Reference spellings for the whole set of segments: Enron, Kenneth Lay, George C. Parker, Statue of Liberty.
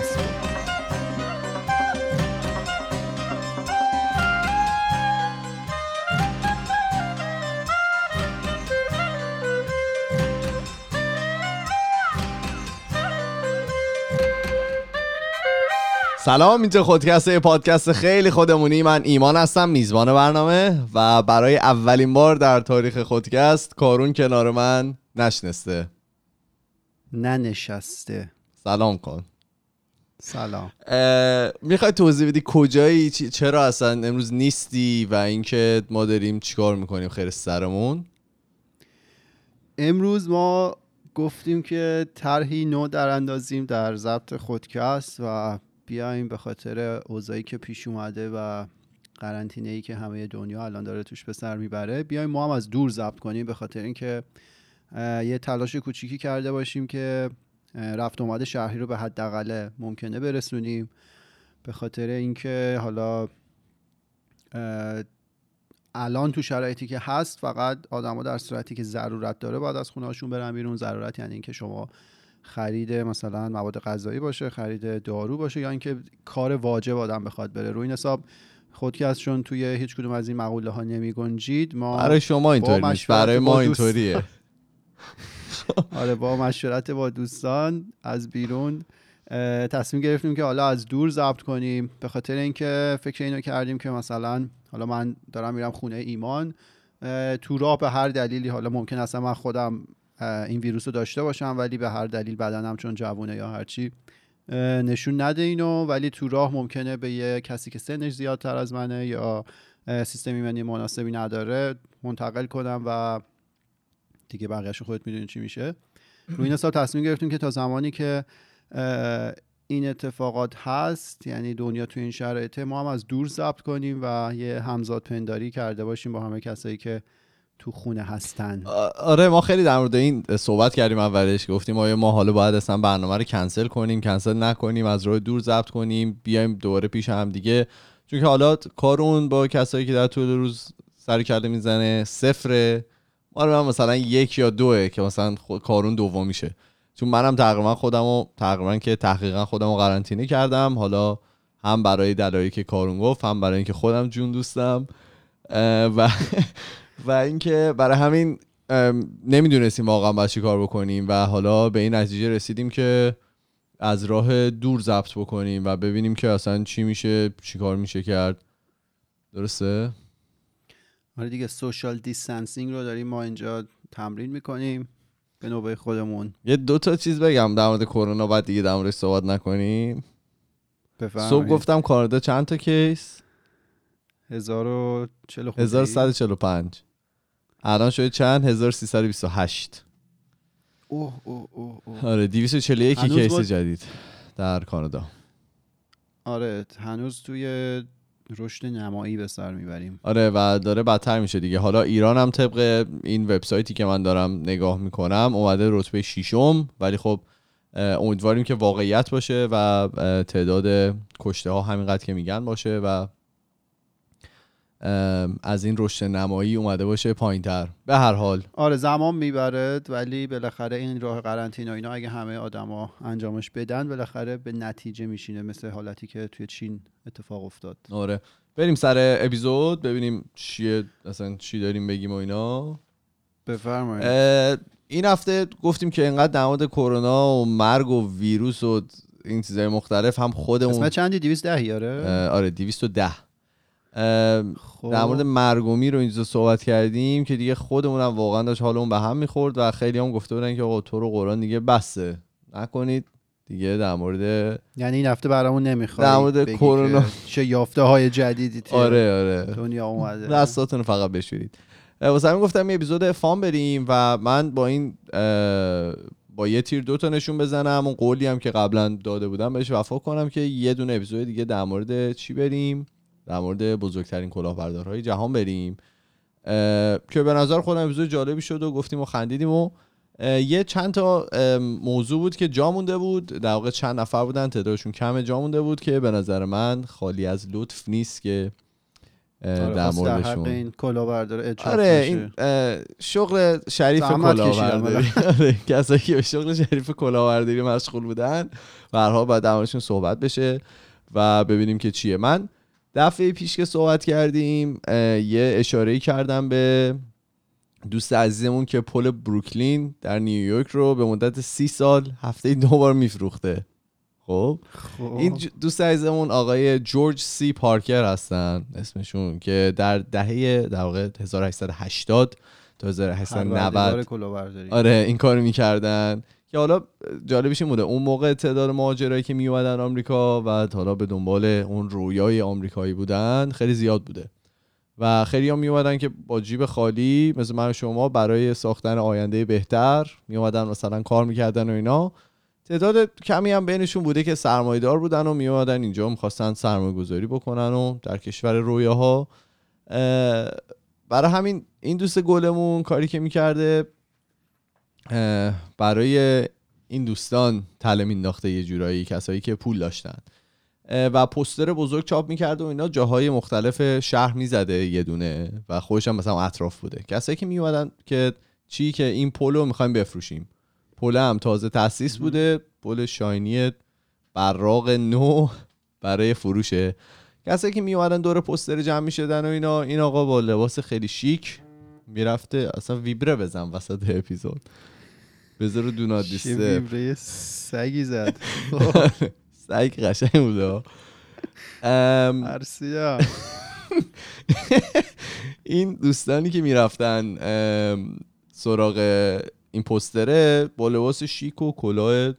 هست. سلام، اینجا خودکسته، پادکست خیلی خودمونی. من ایمان هستم، میزبان برنامه، و برای اولین بار در تاریخ خودکست کارون کنار من ننشسته. سلام کن. سلام. میخوای توضیح بدی کجایی، چرا اصلا امروز نیستی و اینکه ما داریم چیکار میکنیم خیر سرمون؟ امروز ما گفتیم که طرحی نو در اندازیم در ضبط خودکست و بیایم به خاطر اوضاعی که پیش اومده و قرنطینه‌ای که همه دنیا الان داره توش به سر میبره، بیایم ما هم از دور ضبط کنیم، به خاطر اینکه یه تلاش کوچیکی کرده باشیم که رفت اومد شهری رو به حداقل ممکنه برسونیم، به خاطر اینکه حالا الان تو شرایطی که هست فقط آدما در صورتی که ضرورت داره بعد از خونه‌هاشون برن بیرون. ضرورت یعنی اینکه شما خرید مثلا مواد غذایی باشه، خرید دارو باشه، یا اینکه کار واجب آدم بخواد بره. روی این حساب خودکست چون توی هیچ کدوم از این مقوله ها نمی گنجید، ما برای شما اینطوری نیست، برای ما اینطوریه. آره، با مشورت با دوستان از بیرون تصمیم گرفتیم که حالا از دور ضبط کنیم، به خاطر اینکه فکر اینو کردیم که مثلا حالا من دارم میرم خونه ایمان، تو راه به هر دلیلی، حالا ممکن است من خودم این ویروس رو داشته باشم ولی به هر دلیل بدنم چون جوونه یا هرچی نشون نده اینو، ولی تو راه ممکنه به یه کسی که سنش زیادتر از منه یا سیستم ایمنی مناسبی نداره منتقل کنم و دیگه بقیه‌اشو خودت میدونی چی میشه. روی این حساب تصمیم گرفتیم که تا زمانی که این اتفاقات هست، یعنی دنیا تو این شرایط، ما هم از دور ضبط کنیم و یه همزاد پنداری کرده باشیم با همه کسایی که تو خونه هستن. آره، ما خیلی در مورد این صحبت کردیم، اولش گفتیم آیا ما حالا باید اصلا برنامه رو کنسل نکنیم، از راه دور ضبط کنیم، بیایم دوباره پیش هم دیگه، چون که حالا کارون با کسایی که در طول روز سر کله میزنه صفره، ما رو مثلا 1 یا 2 که مثلا کارون دوم میشه، چون منم تقریبا خودمو قرنطینه کردم، حالا هم برای دلایلی که کارون گفت، هم برای اینکه خودم جون دوستم و اینکه برای همین نمیدونستیم واقعا باید چی کار بکنیم و حالا به این نتیجه رسیدیم که از راه دور ضبط بکنیم و ببینیم که اصلا چی میشه، چی کار میشه کرد. درسته؟ آره دیگه، سوشال دیستنسینگ رو داریم ما اینجا تمرین میکنیم به نوبه خودمون. یه 2 تا چیز بگم در مورد کرونا بعد دیگه در موردش صحبت نکنیم. بفرمایید. صبح گفتم کانادا چند تا کیس؟ 1145. الان شده چند؟ 1328. اوه اوه اوه اوه. آره، 241 کیس جدید در کانادا. آره، هنوز توی رشد نمایی به سر میبریم. آره، و داره بدتر میشه دیگه. حالا ایران هم طبق این وبسایتی که من دارم نگاه میکنم اومده رتبه 6م، ولی خب امیدواریم که واقعیت باشه و تعداد کشته ها همینقدر که میگن باشه و از این رشد نمایی اومده باشه پایین تر. به هر حال آره، زمان میبره ولی بالاخره این راه قرنطینه اینا اگه همه آدما انجامش بدن بالاخره به نتیجه میشینه، مثل حالتی که توی چین اتفاق افتاد. آره، بریم سر اپیزود ببینیم چیه، اصلا چی داریم بگیم و اینا. بفرمایید. این هفته گفتیم که اینقدر در مورد کرونا و مرگ و ویروس و این چیزای مختلف هم خودمون اسم چندی 210 یاره. آره 210. در مورد مرگومی رو اینجا صحبت کردیم که دیگه خودمون هم واقعا داشت حالمون به هم میخورد و خیلی هم گفته بودن که آقا تو رو قرآن دیگه بسه نکنید دیگه در مورد، یعنی این هفته برامون نمیخواد در مورد کرونا چه یافته های جدیدی تو دنیا اومده، دستاتون رو فقط بشورید. واسه همین گفتم یه اپیزود فان بریم و من با این با یه تیر 2 تا نشون بزنم، اون قولی هم که قبلا داده بودم بهش وفا کنم که یه دونه اپیزود دیگه در مورد چی بریم، در مورد بزرگترین کلاهبردارهای جهان بریم، که به نظر خودم اپیزود جالبی شد و گفتیم و خندیدیم و یه چند تا موضوع بود که جا مونده بود، در واقع چند نفر بودن تعدادشون کمه، جا مونده بود که به نظر من خالی از لطف نیست که در موردشون. این کلاهبردار اجاره این شغل شریف کلاهبرداری کسایی که به شغل شریف کلاهبرداری مشغول بودن به هر حال باید در موردشون صحبت بشه و ببینیم که چیه. من دفعه پیش که صحبت کردیم یه اشاره‌ای کردم به دوست عزیزمون که پل بروکلین در نیویورک رو به مدت 30 سال هفته‌ای 2 بار میفروخته. خب این دوست عزیزمون آقای جورج سی پارکر هستن اسمشون، که در دهه در واقع 1880 تا 1890 این کارو میکردن که حالا جالبش این بوده اون موقع تعداد مهاجرایی که میومدن آمریکا و حالا به دنبال اون رویای آمریکایی بودن خیلی زیاد بوده و خیلی هم میومدن که با جیب خالی مثل من و شما برای ساختن آینده بهتر میومدن، مثلا کار میکردن و اینا. تعداد کمی هم بینشون بوده که سرمایه‌دار بودن و میومدن اینجا می‌خواستن سرمایه‌گذاری بکنن و در کشور رویاها. برای همین این دوست گلمون کاری که می‌کرده برای این دوستان تله مینداخته، یه جورایی کسایی که پول داشتن، و پوستر بزرگ چاپ می‌کرد و اینا جاهای مختلف شهر می‌زده یه دونه و خودش هم مثلا اطراف بوده. کسایی که میومدن که چی که این پولو می‌خوایم بفروشیم، پل هم تازه تأسیس بوده، پل شاینی براق نو برای فروشه. کسایی که می اومدن دور پوستر جمع می شدن و اینا، این آقا با لباس خیلی شیک می رفته. اصلا ویبره بزن وسط اپیزود، بذار رو دونات دیسته چه ویبره سگی زد سگ قشنگ بوده عرصی این دوستانی که می رفتن سراغ این پوستره با لباس شیک و کلاه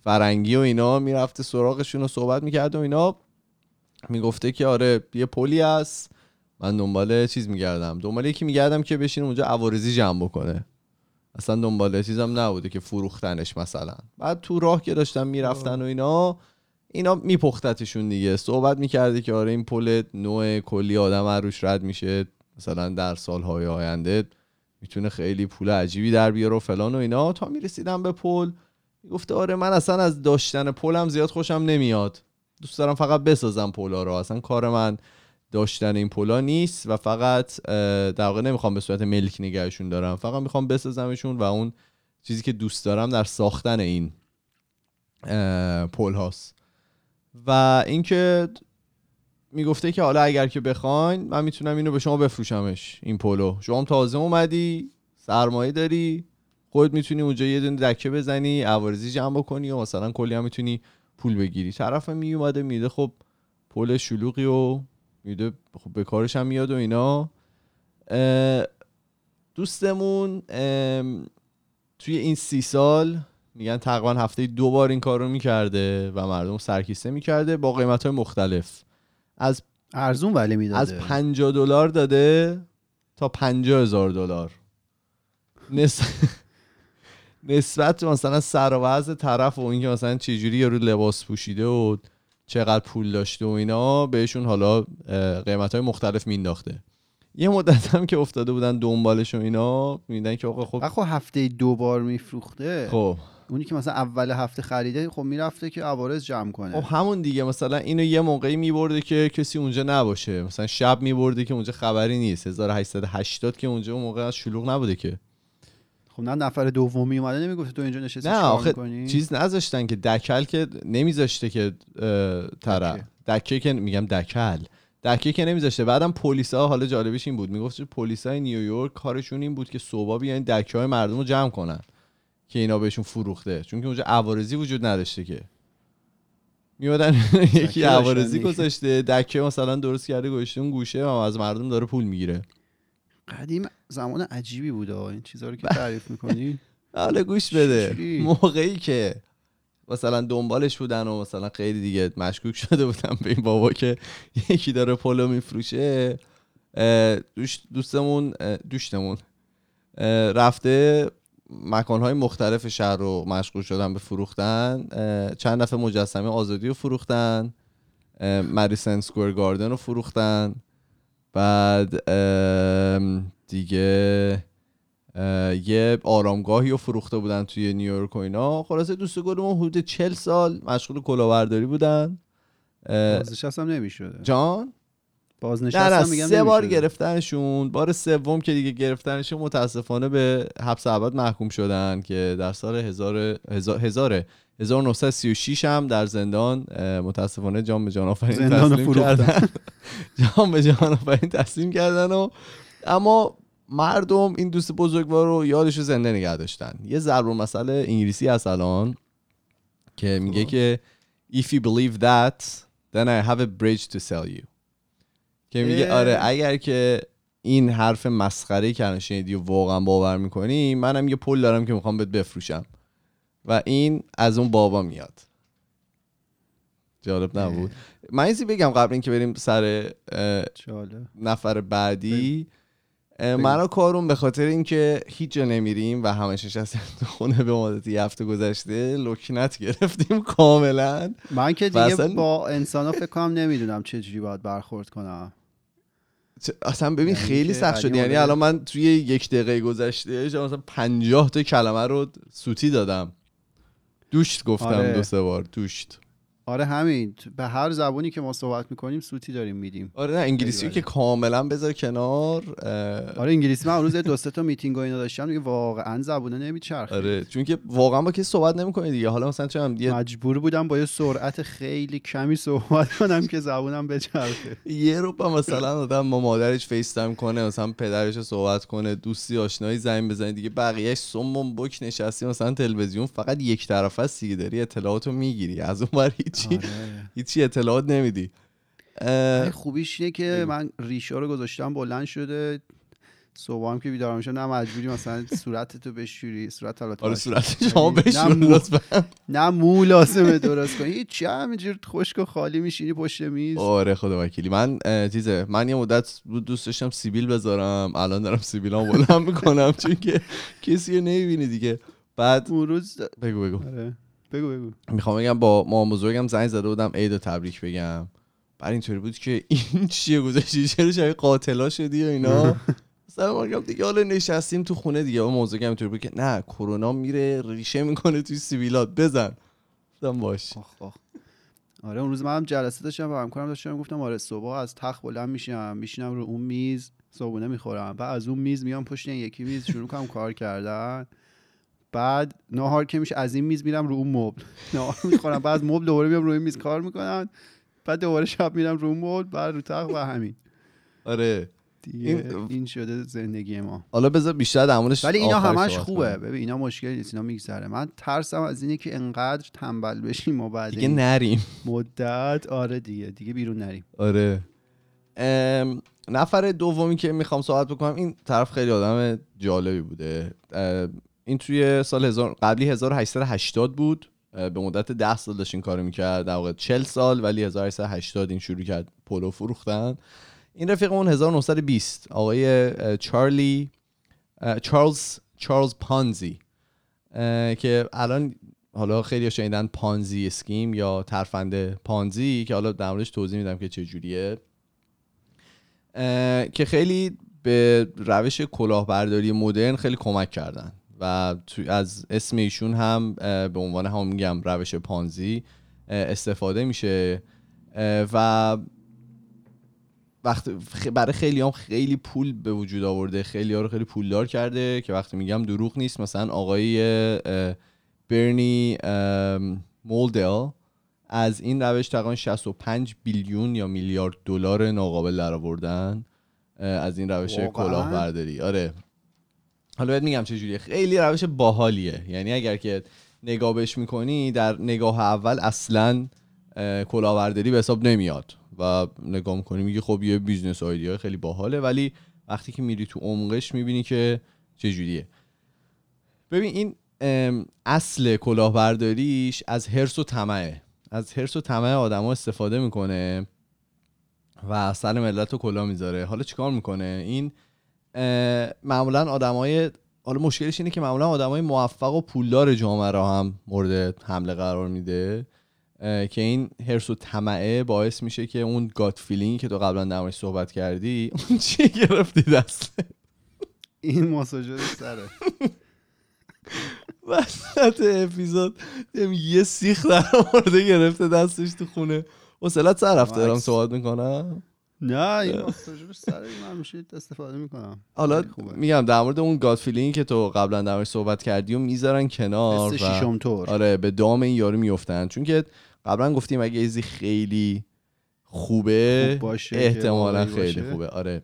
فرنگی و اینا میرفته سراغشون و صحبت میکرد و اینا میگفته که آره یه پلی هست، من دنبال چیز میگردم، دنبال یکی میگردم که بشینه اونجا عوارضی جمع بکنه، اصلا دنبال چیزم نبوده که فروختنش مثلا. بعد تو راه که داشتن میرفتن و اینا میپختتشون دیگه، صحبت میکرده که آره این پل نوع کلی آدم هر روش رد میشه، مثلا در سالهای آینده میتونه خیلی پول عجیبی در بیاره و فلان و اینا. تا میرسیدم به پل میگفته آره من اصلا از داشتن پلم زیاد خوشم نمیاد، دوست دارم فقط بسازم پولا رو، اصلا کار من داشتن این پولا نیست و فقط در واقع نمیخوام به صورت ملک نگهشون دارم، فقط میخوام بسازمشون و اون چیزی که دوست دارم در ساختن این پول هاست. و اینکه میگفته که حالا اگر که بخواین من میتونم اینو به شما بفروشمش، این پولو شما تازه اومدی سرمایه داری خودت میتونی اونجا یه دونه دکه بزنی عوارضی جمع کنی و مثلا کلی هم میتونی پول بگیری. طرف میومده میده خب پول شلوغی و میده خب به کارش هم میاد و اینا. دوستمون توی این 30 سال میگن تقریبا هفته 2 بار این کارو میکرده و مردم سرکیسه میکرده با قیمت‌های مختلف، از ارزون ولی میداده، از $50 داده تا $50,000 نسبت مثلا سر و وضع طرف و اینکه مثلا چه جوری یارو لباس پوشیده و چقدر پول داشته و اینا بهشون حالا قیمت‌های مختلف مینداخته. یه مدت هم که افتاده بودن دنبالش و اینا می‌دیدن که آقا خب هفته 2 بار میفروخته، خب اونی که مثلا اول هفته خریده خب میرفته که عوارض جمع کنه. خب همون دیگه مثلا اینو یه موقعی میبرده که کسی اونجا نباشه، مثلا شب میبرده که اونجا خبری نیست، 1880 که اونجا اون موقع از شلوغ نبوده که. خب نه نفر دومی اومده نمیگفت تو اینجا نشستی چیکار می‌کنی؟ نه چیز نذاشتن که دکل که نمیذاشته که طرف دکه که میگم دکه که نمیذاشته. بعدم پلیسا حالا جالبش این بود میگفت پلیسای نیویورک کارشون این بود که صبح بیان دکه‌های مردمو جمع کنن که اینا بهشون فروخته، چون که اونجا عوارضی وجود نداشته که میادن یکی عوارضی گذاشته دکه مثلا درست کرده گوشه اون گوشه و از مردم داره پول میگیره. قدیم زمان عجیبی بوده این چیزا رو که تعریف میکنین. حالا گوش بده، موقعی که مثلا دنبالش بودن و مثلا خیلی دیگه مشکوک شده بودن به این بابا که یکی داره پولو میفروشه، دوستمون رفته مکان‌های مختلف شهر رو مشغول شدن به فروختن. چند دفعه مجسمه آزادی رو فروختن، مدیسن سکوئر گاردن رو فروختن، بعد دیگه یه آرامگاهی رو فروخته بودن توی نیویورک و اینا. خلاصه دوست گلمون حدود 40 سال مشغول کلاهبرداری بودن، بازنشستم نمی‌شده. جان بازنشسته میگم نه، 3 بار گرفتنشون، بار سوم که دیگه گرفتنشون متاسفانه به حبس ابد محکوم شدن که در سال 1936 هم در زندان متاسفانه جان به جان آفرین تسلیم کردن. جان به جان آفرین تسلیم کردن و اما مردم این دوست بزرگوار رو یادش زنده نگه داشتن. یه ضرب المثل انگلیسی هست الان که میگه که if you believe that then I have a bridge to sell you. که میگه آره اگر که این حرف مسخره کردن شنیدی و واقعا باور میکنی، منم یه پل دارم که میخوام بهت بفروشم و این از اون بابا میاد. جالب نبود؟ من ایزی بگم قبل این که بریم سر نفر بعدی. مرا کارون به خاطر اینکه هیچ جا نمیریم و همش نشستیم تو خونه به مدت یه هفته گذشته لکنت گرفتیم کاملا. من که دیگه با انسانا فکر کنم نمیدونم چه جوری باید برخورد کنم. اصلا ببین خیلی سخت شد. یعنی الان من توی 1 دقیقه گذشته مثلا 50 تا کلمه رو سوتی دادم. دوشت گفتم، آره. 2-3 بار دوشت. آره همین، به هر زبونی که ما صحبت میکنیم سوتی داریم میدیم. آره نه انگلیسی که کاملا بذار کنار. آره انگلیسی من روز 2-3 تا میتینگ و اینا داشتم دیگه واقعا زبونه نمیچرخه. آره چون که واقعا با کی صحبت نمیکنه دیگه. حالا مثلا چون مجبور بودم با یه سرعت خیلی کمی صحبت کنم که زبونم بچرخه. یه روبا مثلا آدم با مادرش فیس تایم کنه، مثلا پدرش صحبت کنه، دوستی آشنایی زنگ بزنه دیگه. بقیه‌اش سمون بک نشستی مثلا تلویزیون فقط یک طرفه است دیگه، داری اطلاعاتو میگیری از اونور هیچی اطلاعات نمیدی. خوبیش اینه که من ریشا رو گذاشتم بلند شده، صبح هم که بیدار میشم نه مجبوری مثلا صورتتو بشوری، صورت حالات. آره صورت شما بشور نه مو لازمه درست کنی. هیچی همینجور خشک و خالی میشینی پشت میز. آره خدا وکیلی. من یه مدت دوست داشتم سیبیل بذارم، الان دارم سیبیلام بلند میکنم چون که کسی رو نمیبینی دیگه. بعد اون روز بگو میخوام بگم با مام بزرگم زنگ زده بودم عید و تبریک بگم، بعد اینطوری بود که این چیه گذاشتی، چرا شبیه قاتلا شدی و اینا. مثلا ما گفتم دیگه حالا نشستیم تو خونه دیگه، اون موضوع هم اینطوری بود که نه کرونا میره ریشه میکنه توی سیبیلات، بزن. گفتم باش. آره اون روز منم جلسه داشتم با همکارم داشتم، گفتم آره صبح از تخت بلند میشینم رو اون میز صبحونه میخورم، بعد از اون میز میام پشت این یکی میز شروع میکنم کار کردن، بعد ناهار که میشه از این میز میرم رو اون مبل ناهار میخورم، بعد از مبل دوباره میام رو این میز کار میکنم، بعد دوباره شب میرم رو اون مبل، بعد رو تخت و همین. آره این شده زندگی ما. حالا بذار بیشتر درمونش، ولی اینا همش خوبه. ببین اینا مشکلی نیست، اینا میگذره. من ترسم از اینه که انقدر تنبل بشیم ما بعد دیگه نریم مدت. آره دیگه بیرون نریم. آره نفر دومی که میخوام صحبت بکنم این طرف خیلی آدم جالبی بوده. این توی سال قبلی 1880 بود، به مدت 10 سال داشت این کارو میکرد، در واقع 40 سال، ولی 1880 این شروع کرد پلو فروختن. این رفیقمون 1920 آقای چارلز پانزی که الان حالا خیلی شنیدن پانزی اسکیم یا ترفند پانزی که حالا در موردش توضیح میدم که چه جوریه، که خیلی به روش کلاهبرداری مدرن خیلی کمک کردن و از اسم ایشون هم به عنوان هم میگم روش پانزی استفاده میشه و وقتی برای خیلی هم خیلی پول به وجود آورده، خیلی ها رو خیلی پولدار کرده که وقتی میگم دروغ نیست. مثلا آقای برنی مولدل از این روش تقریبا 65 بیلیون یا میلیارد دلار ناقابل درآوردن از این روش کلاهبرداری. آره حالا بهت میگم چه جوریه، خیلی روش باحالیه. یعنی اگر که نگاه بهش میکنی در نگاه اول اصلا کلاهبرداری به حساب نمیاد و نگاه میکنی میگی خب یه بیزنس آیدیا خیلی باحاله، ولی وقتی که میری تو عمقش میبینی که چه جوریه. ببین این اصل کلاهبرداریش از حرص و طمعه، از حرص و طمع آدما استفاده میکنه و سر ملت رو کلاه میذاره. حالا چیکار میکنه؟ این معمولا آدمای، حالا مشکلش اینه که معمولا آدمای موفق و پولدار جامعه را هم مورد حمله قرار میده که این حرص و طمع باعث میشه که اون گات فیلینگ که تو قبلا درمونش صحبت کردی اون چی گرفتی دست این ماساژور سره وسط اپیزود یه سیخ در مورد گرفته دستش تو خونه و سلات سر رفته دارم صحبت میکنم نه این ماستوجوش سر من همیشه استفاده میکنم. حالا میگم در مورد اون گاد فیلینگ که تو قبلا در موردش صحبت کردی و میذارن کنار و آره به دام این یارو میافتن، چون که قبلا گفتیم اگه ایزی خیلی خوبه احتمالا خیلی خوبه. آره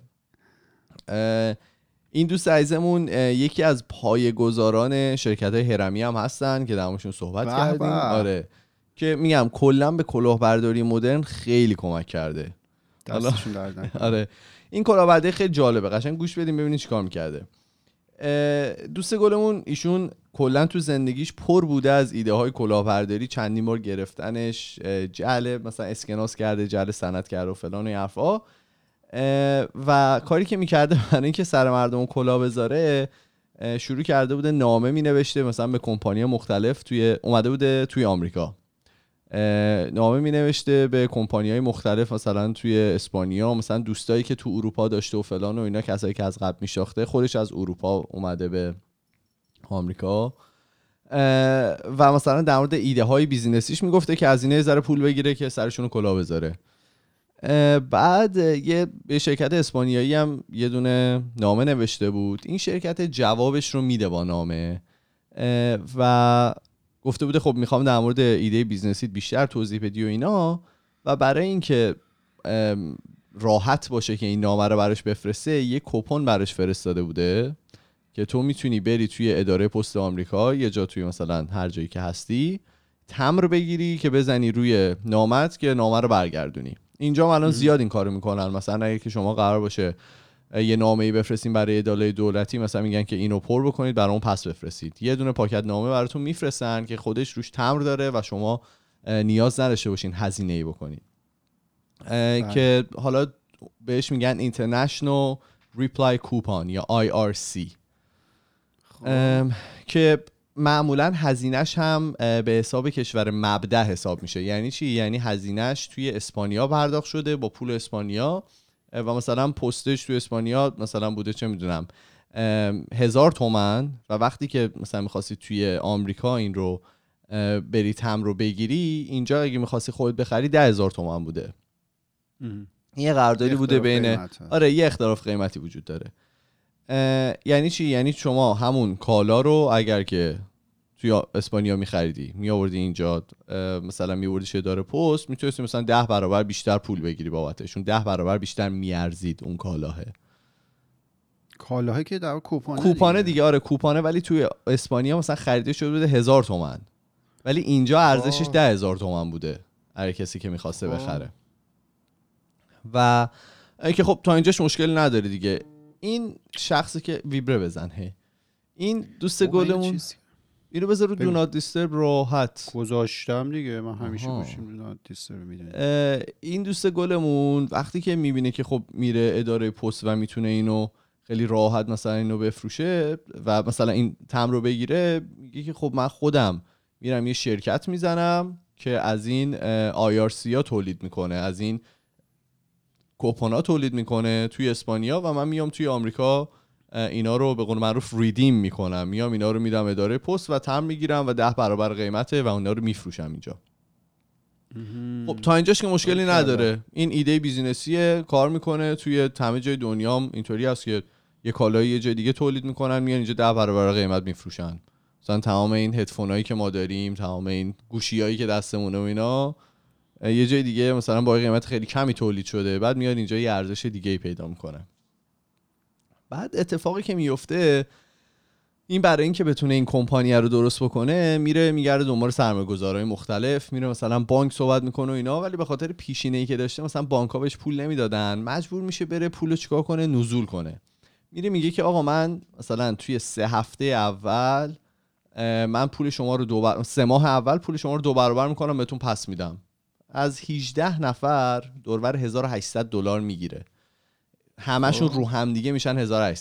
این دوست عزیزمون یکی از پایه‌گذاران شرکت‌های هرمی هم هستن که درموشون صحبت کردیم. آره که میگم کلا به کلاهبرداری مدرن خیلی کمک کرده. دستشون دردن. آره این کلاهبرداری خیلی جالبه، قشنگ گوش بدیم ببینید چیکار می‌کرده. دوست گلمون ایشون کلا تو زندگیش پر بوده از ایده های کلاهبرداری، چندین بار گرفتنش، جعل مثلا اسکناس کرده، جعل سند کرده و فلان و این حرفا. و کاری که میکرده برای اینکه سر مردم کلاه بذاره، شروع کرده بوده نامه مینوشته مثلا به کمپانی مختلف، توی اومده بوده توی آمریکا نامه مینوشته به کمپانی‌های مختلف، مثلا توی اسپانیا، مثلا دوستایی که تو اروپا داشته و فلان و اینا، کسایی که از قبل میشناخته. خودش از اروپا اومده به آمریکا و مثلا در مورد ایده های بیزینسیش میگفته که از اینا یه ذره پول بگیره که سرشون رو کلاه بذاره. بعد یه به شرکت اسپانیایی هم یه دونه نامه نوشته بود، این شرکت جوابش رو میده با نامه و گفته بوده خب میخوام در مورد ایده بیزنسیت بیشتر توضیح بدی و اینا، و برای اینکه راحت باشه که این نامه رو براش بفرسته یه کوپن براش فرستاده بوده که تو میتونی بری توی اداره پست آمریکا یه جا توی مثلا هر جایی که هستی تمبر بگیری که بزنی روی نامت که نامه رو برگردونی. اینجا الان زیاد این کارو میکنن، مثلا اگه که شما قرار باشه یه نامه‌ای بفرستین برای اداره دولتی، مثلا میگن که اینو پر بکنید برامون پس بفرستید، یه دونه پاکت نامه براتون میفرستن که خودش روش تمبر داره و شما نیاز نداشته باشین هزینه‌ای بکنید، که حالا بهش میگن اینترنشنال ریپلای کوپان یا IRC، که معمولا هزینهش هم به حساب کشور مبدأ حساب میشه. یعنی چی؟ یعنی هزینهش توی اسپانیا پرداخت شده با پول اسپانیا و مثلا پستش توی اسپانیا مثلا بوده چه میدونم 1000 تومان، و وقتی که مثلا میخواستی توی آمریکا این رو بری تمبر رو بگیری، اینجا اگه میخواستی خودت بخری 10000 تومان بوده. یه قراردادی بوده بین آره یه اختلاف قیمتی وجود داره. یعنی چی؟ یعنی شما همون کالا رو اگر که توی اسپانیا می‌خریدی می‌آوردی اینجا مثلا می‌آوردیش اداره پست، می‌تونستی مثلا 10 برابر بیشتر پول بگیری بابتشون، 10 برابر بیشتر می‌ارزید اون کالاهه که در کوپانه دیگه. آره کوپانه، ولی توی اسپانیا مثلا خریده شده بوده 1000 تومان، ولی اینجا ارزشش 10000 تومان بوده هر کسی که می‌خواسته بخره. و اینکه خب تا اینجاش مشکل نداره دیگه. این شخصی که ویبره بزنه، این دوست گلمون اینو بذار رو دونات دیسترب راحت گذاشتم دیگه، من همیشه گوشیم رو دونات دیسترب میدونم. این دوست گلمون وقتی که میبینه که خب میره اداره پست و میتونه اینو خیلی راحت مثلا اینو بفروشه و مثلا این تمبر رو بگیره، میگه که خب من خودم میرم یه شرکت میزنم که از این IRC ها تولید میکنه، از این کوپونا تولید میکنه توی اسپانیا، و من میام توی آمریکا اینا رو به قول معروف ریدیم میکنم، میام اینا رو میدم اداره پست و تمبر میگیرم و 10 برابر قیمته و اونا رو میفروشم اینجا. خب تا اینجاش که مشکلی نداره، این ایده بیزینسیه، کار میکنه. توی همه جای دنیا هم اینطوری هست که یه کالایی یه جای دیگه تولید میکنن، میان اینجا 10 برابر قیمت میفروشن. مثلا تمام این هدفونایی که ما داریم، تمام این گوشیایی که دستمونه و اینا، یه جای دیگه مثلا با قیمت خیلی کمی تولید شده، بعد میاد اینجا یه ارزش دیگه‌ای پیدا می‌کنه. بعد اتفاقی که میفته، این برای اینکه بتونه این کمپانی رو درست بکنه، میره میگرده دنبال سرمایه‌گذارهای مختلف، میره مثلا بانک صحبت میکنه و اینا، ولی به خاطر پیشینه‌ای که داشته مثلا بانک‌ها بهش پول نمیدادن، مجبور میشه بره پولو چیکار کنه، نزول کنه. میره میگه که آقا من مثلا توی 3 هفته اول من پول شما رو 3 ماه اول پول شما رو 2 برابر می‌کنم بهتون پس میدم. از 18 نفر دورور $1800 میگیره، همشون رو هم دیگه میشن $1800.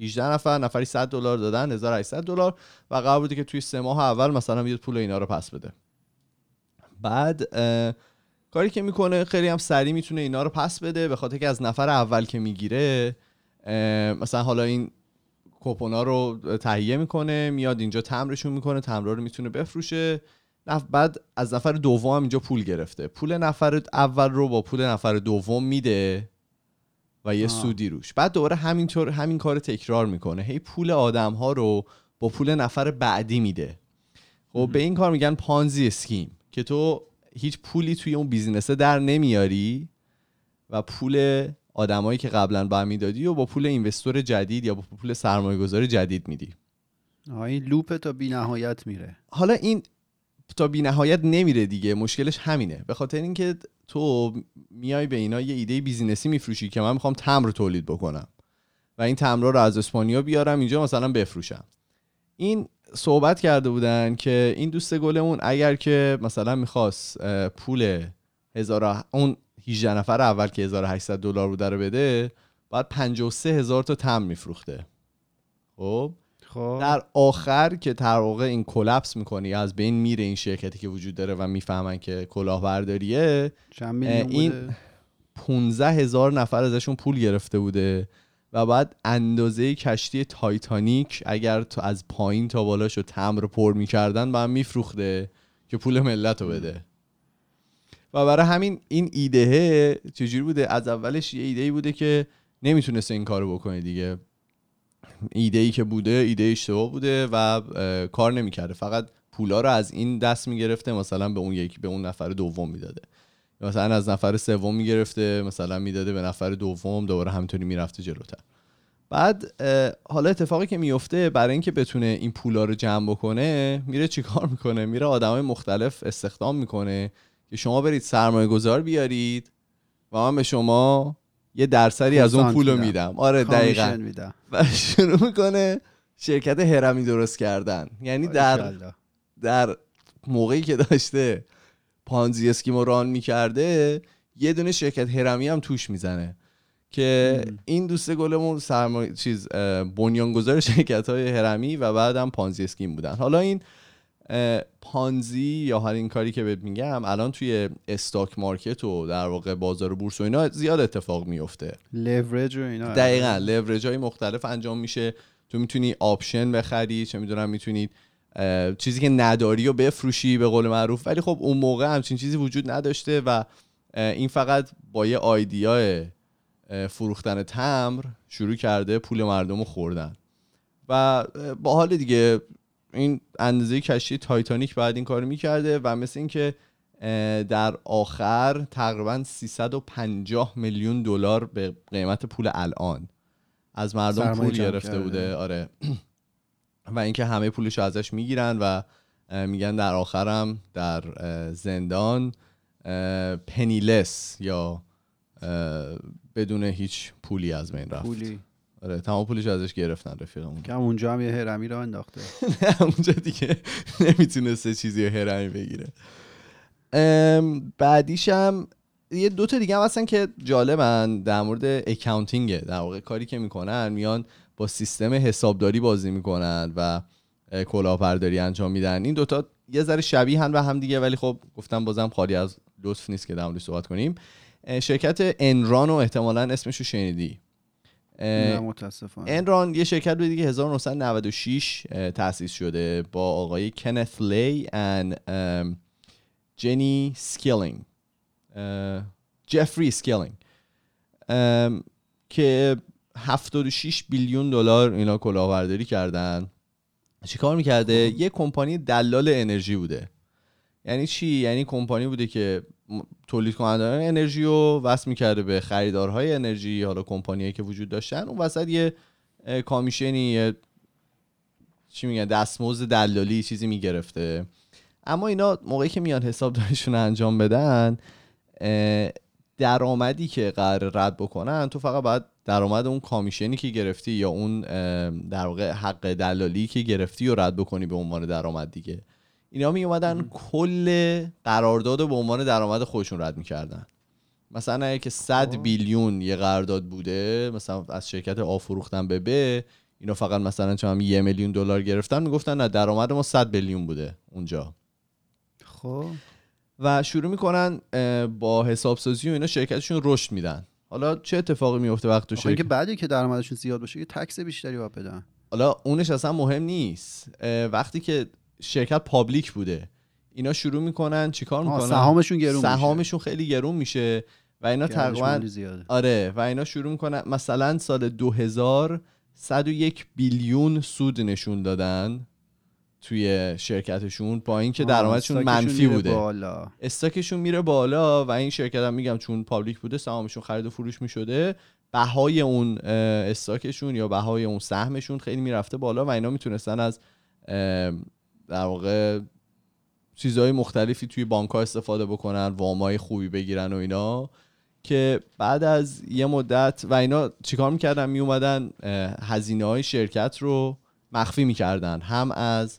18 نفر، نفری $100 دادن، $1800، و قرار بوده که توی 3 ماه اول مثلا بیاد پول اینا رو پس بده. بعد کاری که میکنه خیلی هم سریع میتونه اینا رو پس بده، به خاطر که از نفر اول که میگیره مثلا حالا این کوپونا رو تهیه میکنه، میاد اینجا تمبرشون میکنه، تمبرا رو میتونه بفروشه، بعد از نفر دوم هم اینجا پول گرفته، پول نفر اول رو با پول نفر دوم میده و یه سودی روش، بعد دوباره همینطور همین کار تکرار میکنه، هی پول آدم ها رو با پول نفر بعدی میده. خب به این کار میگن پانزی اسکیم، که تو هیچ پولی توی اون بیزینسه در نمیاری و پول آدمایی که قبلا برمیدادی و با پول اینوستور جدید یا با پول سرمایه‌گذار جدید میدی. این لوپ تا بی‌نهایت میره. حالا این تا بی‌نهایت نمیره دیگه، مشکلش همینه، به خاطر اینکه تو میای به اینا یه ایده بیزینسی میفروشی که من میخوام تمر تولید بکنم و این تمرا رو از اسپانیا بیارم اینجا مثلا بفروشم. این صحبت کرده بودن که این دوست گلمون اگر که مثلا میخواست پول اون 18 نفر اول که $1800 بوده رو بده، بعد 53000 تا تمر میفروخته. خب در آخر که در واقع این کلاپس میکنه، از بین میره این شرکتی که وجود داره و میفهمن که کلاهبرداریه، این 15000 نفر ازشون پول گرفته بوده و بعد اندازه کشتی تایتانیک اگر تو از پایین تا بالاشو تمر پر میکردن بعد میفروخته که پول ملت رو بده. و برای همین این ایده چجوری بوده؟ از اولش یه ایده‌ای بوده که نمیتونسته این کارو بکنه دیگه، ایده‌ای که بوده ایده اشتباه بوده و کار نمیکرده، فقط پولا رو از این دست میگرفته مثلا به اون یکی، به اون نفر دوم میداده، مثلا از نفر سوم میگرفته مثلا میداده به نفر دوم، دوباره همینطوری میرفته جلوتر. بعد حالا اتفاقی که میفته برای اینکه بتونه این پولا رو جمع بکنه، میره چیکار میکنه؟ میره آدمای مختلف استخدام میکنه که شما برید سرمایه گذار بیارید و من به شما یه درصدی از اون پولو میدم. آره دقیقاً. و شروع میکنه شرکت هرمی درست کردن. یعنی در موقعی که داشته پانزی اسکیمو ران میکرده، یه دونه شرکت هرمی هم توش میزنه که این دوست گلمون بنیانگذار شرکت‌های هرمی و بعدم پانزی اسکیم بودن. حالا این پانزی یا هر این کاری که بهت میگم الان توی استاک مارکت و در واقع بازار بورس و اینا زیاد اتفاق میفته، لیورج و اینا. دقیقاً لیورج های مختلف انجام میشه، تو میتونی آپشن بخری، چه میدونم میتونید چیزی که نداری رو بفروشی به قول معروف، ولی خب اون موقع همچین چیزی وجود نداشته و این فقط با یه آیدیا فروختن تمر شروع کرده پول مردم رو خوردن و با حال دیگه این اندازه کشتی تایتانیک بعد این کارو میکرده و مثل این که در آخر تقریبا $350 میلیون به قیمت پول الان از مردم پول گرفته بوده. آره و اینکه همه پولشو ازش میگیرن و میگن در آخرم در زندان پنیلس یا بدون هیچ پولی از بین رفت. آره تمام پولش ازش گرفتن رفیقمون. که اونجا هم یه هرمی را انداخته. نه اونجا دیگه نمیتونسته چیزی هرمی بگیره. بعدیش هم یه دو تا دیگه هم هستن که جالبن، در مورد اکاونتینگه. در واقع کاری که میکنن میان با سیستم حسابداری بازی میکنن و کلاهبرداری انجام میدن. این دوتا یه ذره شبیهن و هم دیگه، ولی خب گفتم بازم خالی از لطف نیست که در موردش صحبت کنیم. شرکت انران رو احتمالاً اسمشو شنیدی. انران یه شرکت بوده که 1996 تأسیس شده با آقای کنث لی و جنی سکیلینگ، جفری سکیلینگ، که $76 بیلیون اینا کلاهبرداری کردن. چی کار میکرده؟ یه کمپانی دلال انرژی بوده. یعنی چی؟ یعنی کمپانی بوده که تولید کنندگان انرژی رو وصل میکرده به خریدارهای انرژی، حالا کمپانیایی که وجود داشتن، اون وسط یه کامیشنی، چی میگن، دستمزد دلالی چیزی میگرفته. اما اینا موقعی که میان حسابداریشون انجام بدن، درآمدی که قرار رد بکنن، تو فقط باید درآمد اون کامیشنی که گرفتی یا اون در واقع حق دلالی که گرفتی رو رد بکنی به عنوان درآمد دیگه. اینا می اومدن کل قرارداد به عنوان درآمد خودشون رد می‌کردن. مثلا اگه 100 بیلیون یه قرارداد بوده، مثلا از شرکت آ فروختن به ب، اینا فقط مثلا چون $1 میلیون گرفتن، میگفتن نه درآمد ما 100 بیلیون بوده اونجا. خب و شروع میکنن با حسابسازی و اینا شرکتشون رشد میدن. حالا چه اتفاقی میفته وقتی شرکت اینکه بعدی که درآمدشون زیاد بشه، یه تکس بیشتری وا بدن. حالا اونش اصلا مهم نیست. وقتی که شرکت پابلیک بوده، اینا شروع میکنن چیکار میکنن؟ سهامشون گرون میشه. سهامشون خیلی گرون میشه و اینا تقریبا آره و اینا شروع میکنن. مثلا سال 2000 101 بیلیون سود نشون دادن توی شرکتشون با اینکه درآمدشون منفی بوده. استاکشون میره بالا و این شرکت هم میگم چون پابلیک بوده سهامشون خرید و فروش میشده، بهای اون استاکشون یا بهای اون سهمشون خیلی میرفته بالا و اینا میتونستن از در واقع چیزهای مختلفی توی بانک‌ها استفاده بکنن، وامای خوبی بگیرن و اینا. که بعد از یه مدت و اینا چیکار میکردن؟ میومدن هزینه‌های شرکت رو مخفی میکردن، هم از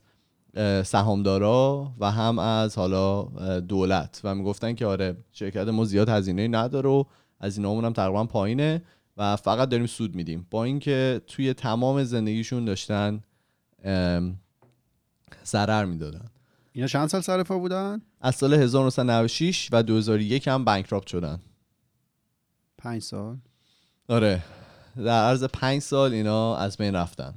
سهامدارا و هم از حالا دولت، و میگفتن که آره شرکت ما زیاد هزینه‌ای نداره و هزینه‌مون هم تقریبا پایینه و فقط داریم سود میدیم. با اینکه توی تمام زندگیشون داشتن ضرر میدادن. اینا چند سال سرفا بودن؟ از سال 1996 و 2001 هم بانکراپت شدن. 5 سال؟ آره، در عرض 5 سال اینا از بین رفتن.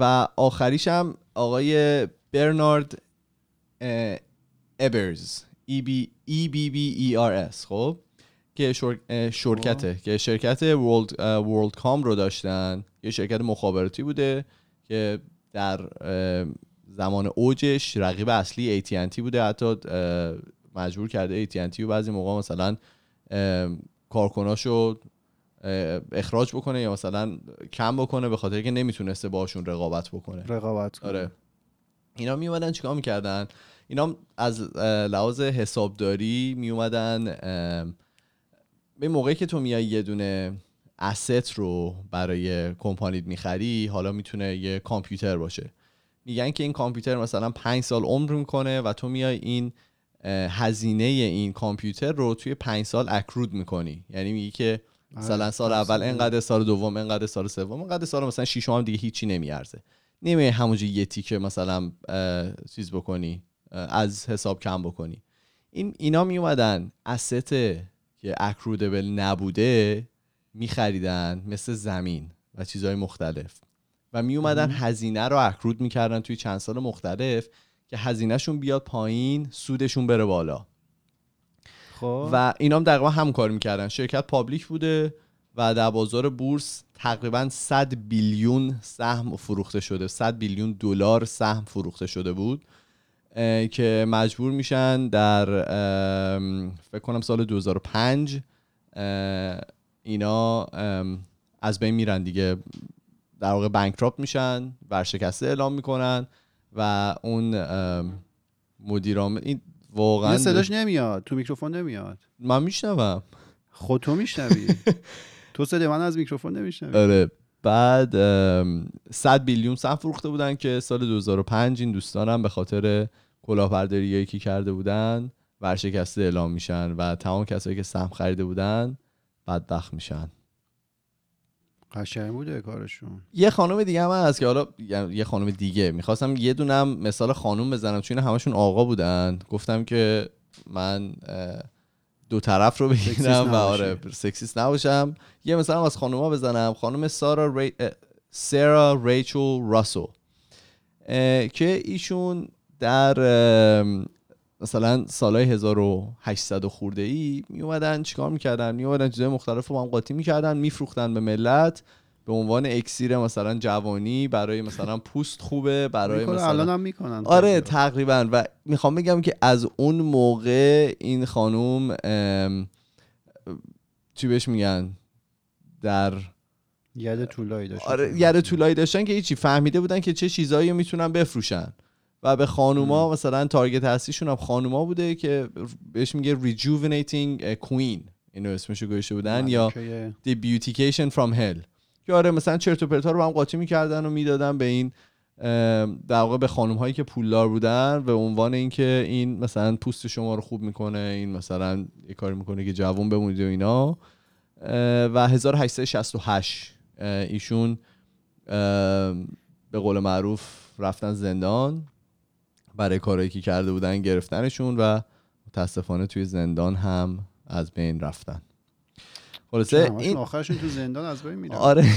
و آخریش هم آقای برنارد ابرز، EBBERS، خب که شرکته که شرکت WorldCom رو داشتن. یه شرکت مخابراتی بوده که در زمان اوجش رقیب اصلی AT&T بوده، حتی مجبور کرده AT&T و بعضی موقع مثلا کارکناشو اخراج بکنه یا مثلا کم بکنه به خاطر که نمیتونسته باشون رقابت کنه. آره. اینا میومدن چیکار میکردن؟ اینا از لحاظ حسابداری میومدن به موقعی که تو میای یه دونه asset رو برای کمپانیت میخری، حالا میتونه یه کامپیوتر باشه، میگن که این کامپیوتر مثلا 5 سال عمر میکنه و تو میای این هزینه این کامپیوتر رو توی 5 سال اکرود میکنی. یعنی میگی که مثلا سال اول انقدر، سال دوم انقدر، سال سوم انقدر، سال مثلا ششم هم دیگه هیچی نمیارزه، نمیای همونجوری یه تیکه مثلا چیز بکنی، از حساب کم بکنی. اینا میومدن asset که اکرودبل نبوده میخریدن، مثل زمین و چیزهای مختلف، و میومدن هزینه رو اکرود میکردن توی چند سال مختلف که هزینهشون بیاد پایین، سودشون بره بالا. خب و اینا هم دقیقا هم کار میکردن. شرکت پابلیک بوده و در بازار بورس تقریبا 100 بیلیون سهم فروخته شده، 100 بیلیون دلار سهم فروخته شده بود که مجبور میشن در فکر کنم سال 2005 اینا از بین میرن دیگه، در واقع بانکراپت میشن، ورشکسته اعلام میکنن و اون مدیرام این واقعا این صداش نمیاد تو میکروفون نمیاد. من میشنوم، خود تو میشنوی. تو صدای من از میکروفون نمیشنوی. آره. بعد 100 بیلیون سهم فروخته بودن که سال 2005 این دوستانم به خاطر کلاهبرداریایی که کرده بودن ورشکسته اعلام میشن و تمام کسایی که سهم خریده بودن بدبخت میشن. قشنگ بوده کارشون. یه خانم دیگه هم هست که حالا یه خانم دیگه میخواستم یه دونم مثال خانم بزنم چون همشون آقا بودن، گفتم که من دو طرف رو بگیرم و آره سکسیست نباشم. یه مثلا از خانوما بزنم، خانم سارا ریچل راسل که ایشون در مثلا سالهای 1800 خورده‌ای میومدن چیکار میکردن؟ میومدن چیزهای مختلف رو با هم قاطی میکردن، میفروختن به ملت به عنوان اکسیر مثلا جوانی، برای مثلا پوست خوبه، برای مثلا الان هم میکنن. آره تقریبا. و میخوام بگم که از اون موقع این خانوم چی بهش میگن در یاد طولایی داشتن. آره یاد طولایی داشتن که هیچی، فهمیده بودن که چه چیزایی میتونن بفروشن و به خانوما مثلا تارگت اصلیشون هم خانوما بوده که بهش میگه rejuvenating queen، اینو اسمشو گوشه بودن، یا the beautification from hell، که آره مثلا چرت و پرتا رو هم قاطی میکردن و میدادن به این در واقع به خانوم هایی که پولدار بودن به عنوان اینکه این مثلا پوست شما رو خوب میکنه، این مثلا یه کاری میکنه که جوان بمونید و اینا. و 1868 ایشون به قول معروف رفتن زندان برای کارهایی که کرده بودن، گرفتنشون و متاسفانه توی زندان هم از بین رفتن. خلاصه این آخرشون تو زندان از بین میرن. آره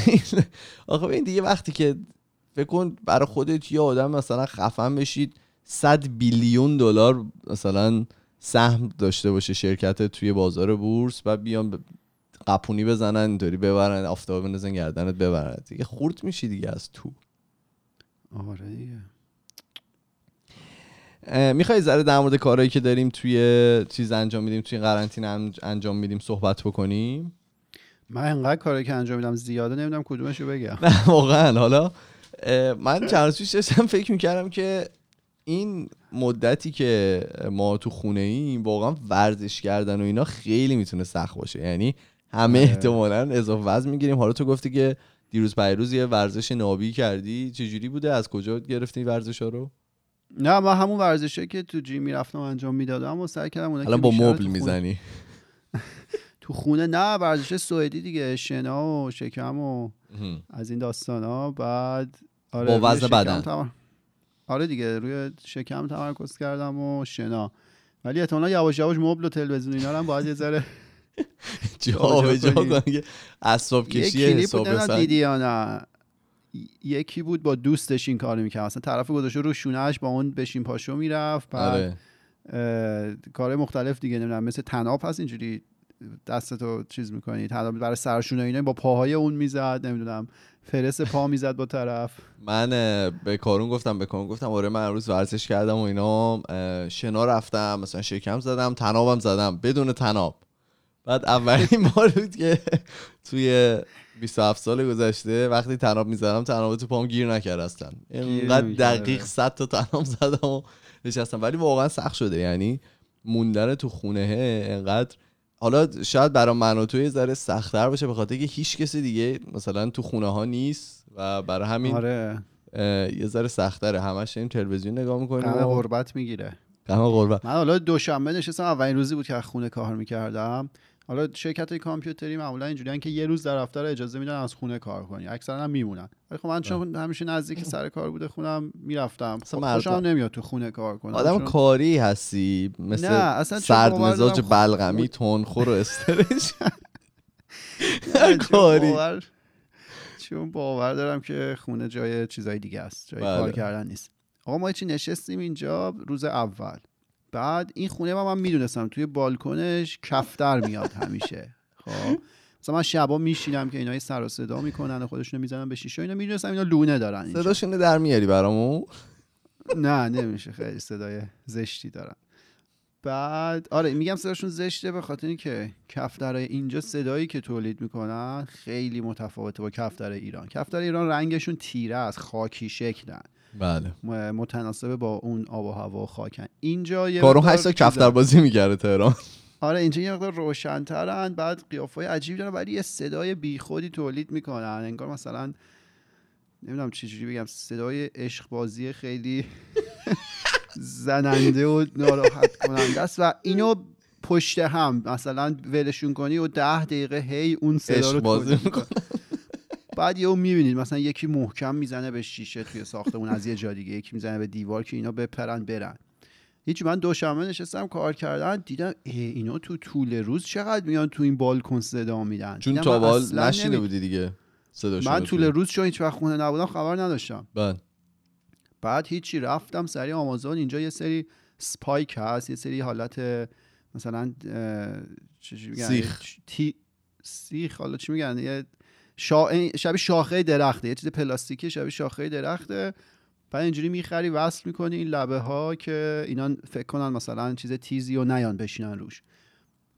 آخه این دیگه وقتی که فکر کن برای خودت یه آدم مثلا خفن بشید $100 بیلیون مثلا سهم داشته باشه شرکت توی بازار بورس و بیان قپونی بزنن اینطوری ببرن آفتاب بندازن گردنت ببرن، دیگه خورد میشی دیگه از تو. آره دیگه. میخوای ذره در مورد کارهایی که داریم توی چیز انجام میدیم، توی قرنطینه انجام میدیم صحبت بکنیم؟ من انقدر کاری که انجام میدم زیاده نمیدونم کدومش رو بگم. نه واقعا. حالا من چند روز پیش داشتم فکر میکردم که این مدتی که ما تو خونه ایم واقعا ورزش کردن و اینا خیلی میتونه سخت باشه، یعنی همه احتمالاً اضافه وزن میگیریم. حالا تو گفتی که دیروز پیروز یه ورزش نابی کردی، چجوری بوده؟ از کجا گرفتی ورزشا رو؟ نه من همون ورزشه که تو جیم میرفتم انجام میدادم و سعی کردم اون که الان با مبل میزنی تو خونه. نه ورزش سوئدی دیگه، شنا و شکم و از این داستانا. بعد آره با وزن بدن آره دیگه روی شکم تمرکز کردم و شنا، ولی احتمالاً یواش یواش مبل و تلویزیون اینا هم باید یه ذره جا به جا کنم. اسباب کشی حساب رسن دیدی یا نه؟ یکی بود با دوستش این کارو می‌کرد، مثلا طرف گذاشته رو شونه‌اش با اون بشین پاشو میرفت. بعد کارهای مختلف دیگه نمیدونم، مثل طناب هست اینجوری دستتو چیز می‌کنی، طناب برای سرشون و اینا با پاهای اون میزد، نمیدونم فرس پا میزد با طرف. من به کارون گفتم آره من امروز ورزش کردم و اینا، شنا رفتم، مثلا شکم زدم، طنابم زدم بدون طناب. بعد اولین بار بود که توی 27 سال گذشته وقتی طناب می‌زدم طناب تو پام گیر نکرد اصلا، اینقدر دقیق 100 تا طناب زدم و نشستم. ولی واقعا سخت شده، یعنی موندن تو خونه اینقدر. حالا شاید برای من و تو یه ذره سخت‌تر باشه به خاطر اینکه هیچ کسی دیگه مثلا تو خونه‌ها نیست و برای همین آره یه ذره سخت‌تره، همش داریم تلویزیون نگاه می‌کنیم و غربت می‌گیره. من حالا دوشنبه نشستم، اولین روزی بود که خونه کار می‌کردم. حالا شرکت‌های کامپیوتری معمولا اینجوریه که یه روز در هفته اجازه میدن از خونه کار کنی، اکثرا هم میمونن. ولی خب من چون همیشه نزدیک سر کار بوده خونم میرفتم، خوشم نمیاد تو خونه کار کنم. آدم کاری هستی مثل سردمزاج بلغمی تندخور و استرس کاری. چون باور دارم که خونه جای چیزای دیگه است، جای کار کردن نیست. آقا ما چی نشستیم اینجا روز اول. بعد این خونه من میدونستم توی بالکنش کفتر میاد همیشه. خب مثلا من شبا میشینم که اینا سر و صدا میکنن و خودشونو میزنن به شیشه، اینا میدونستم اینا لونه دارن اینجا. صداشونو در میاری برامون؟ نه نمیشه، خیلی صدای زشتی دارن. بعد آره میگم صداشون زشته به خاطر اینکه کفترای اینجا صدایی که تولید میکنن خیلی متفاوته با کفترای ایران. کفترای ایران رنگشون تیره است، خاکی شکلن، بله متناسب با اون آب و هوا و خاکن. اینجا یه کارون 8 سال کفتر بازی می‌کرده تهران. آره اینجا یه مقدار روشن‌ترن، بعد قیافه‌ی عجیبی دارن ولی یه صدای بیخودی تولید میکنن، انگار مثلا نمیدونم چجوری بگم، صدای عشق بازی خیلی زننده و ناراحت کننده است و اینو پشت هم مثلا ولشون کنی و 10 دقیقه هی اون صدا رو تولید می‌کنن. بعد یهو میبینید مثلا یکی محکم میزنه به شیشه توی ساختمون از یه جا دیگه، یکی میزنه به دیوار که اینا بپرن برن. هیچ من دوشنبه نشستم کار کردن، دیدم اینا تو طول روز چقدر میان تو این بالکن صدا میدن، چون تا بال نشینه بودی دیگه صداشون. من طول روز چون هیچ وقت خونه نبودم خبر نداشتم. بعد هیچی رفتم سری آمازون، اینجا یه سری اسپایک هست، یه سری حالت مثلا چجوری میگن سیخ، حالا چی میگن، یه شبیه شاخه درخته، یه چیز پلاستیکی شبیه شاخه درخته. بعد اینجوری میخری وصل میکنی این لبه ها که اینا فکر کنن مثلا چیز تیزی و نیان بشینن روش.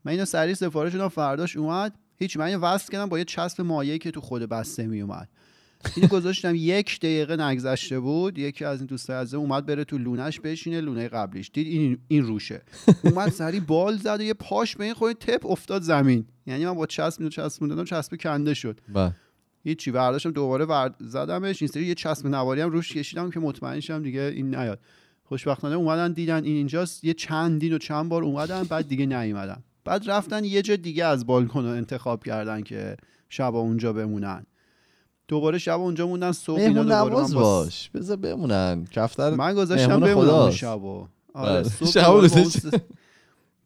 من اینو سریع سفارش دادم، فرداش اومد. هیچ من اینو وصل کردم با یه چسب مایعی که تو خود بسته میومد، اینو گذاشتم 1 دقیقه نگذشته بود یکی از این دوستای عزیزم اومد بره تو لونش بشینه، لونه قبلیش دید این روشه، اومد سری بال زد و یه پاش به این خورد، تپ افتاد زمین. یعنی من با چسب می‌دادم چسب کنده شد. هیچی برداشتم دوباره زدمش، این سری یه چسب نواری هم روش کشیدم که مطمئن شم دیگه این نیاد. خوشبختانه اومدن دیدن این اینجاست، یه چند بار اومدن بعد دیگه نیومدن. بعد رفتن یه جا دیگه از بالکن انتخاب کردن که شب اونجا بمونن. دوباره شب اونجا موندن، صبح اینا نماز باش بذار بمونن کفتر. من گذاشتم بمونن شبو. آره صبح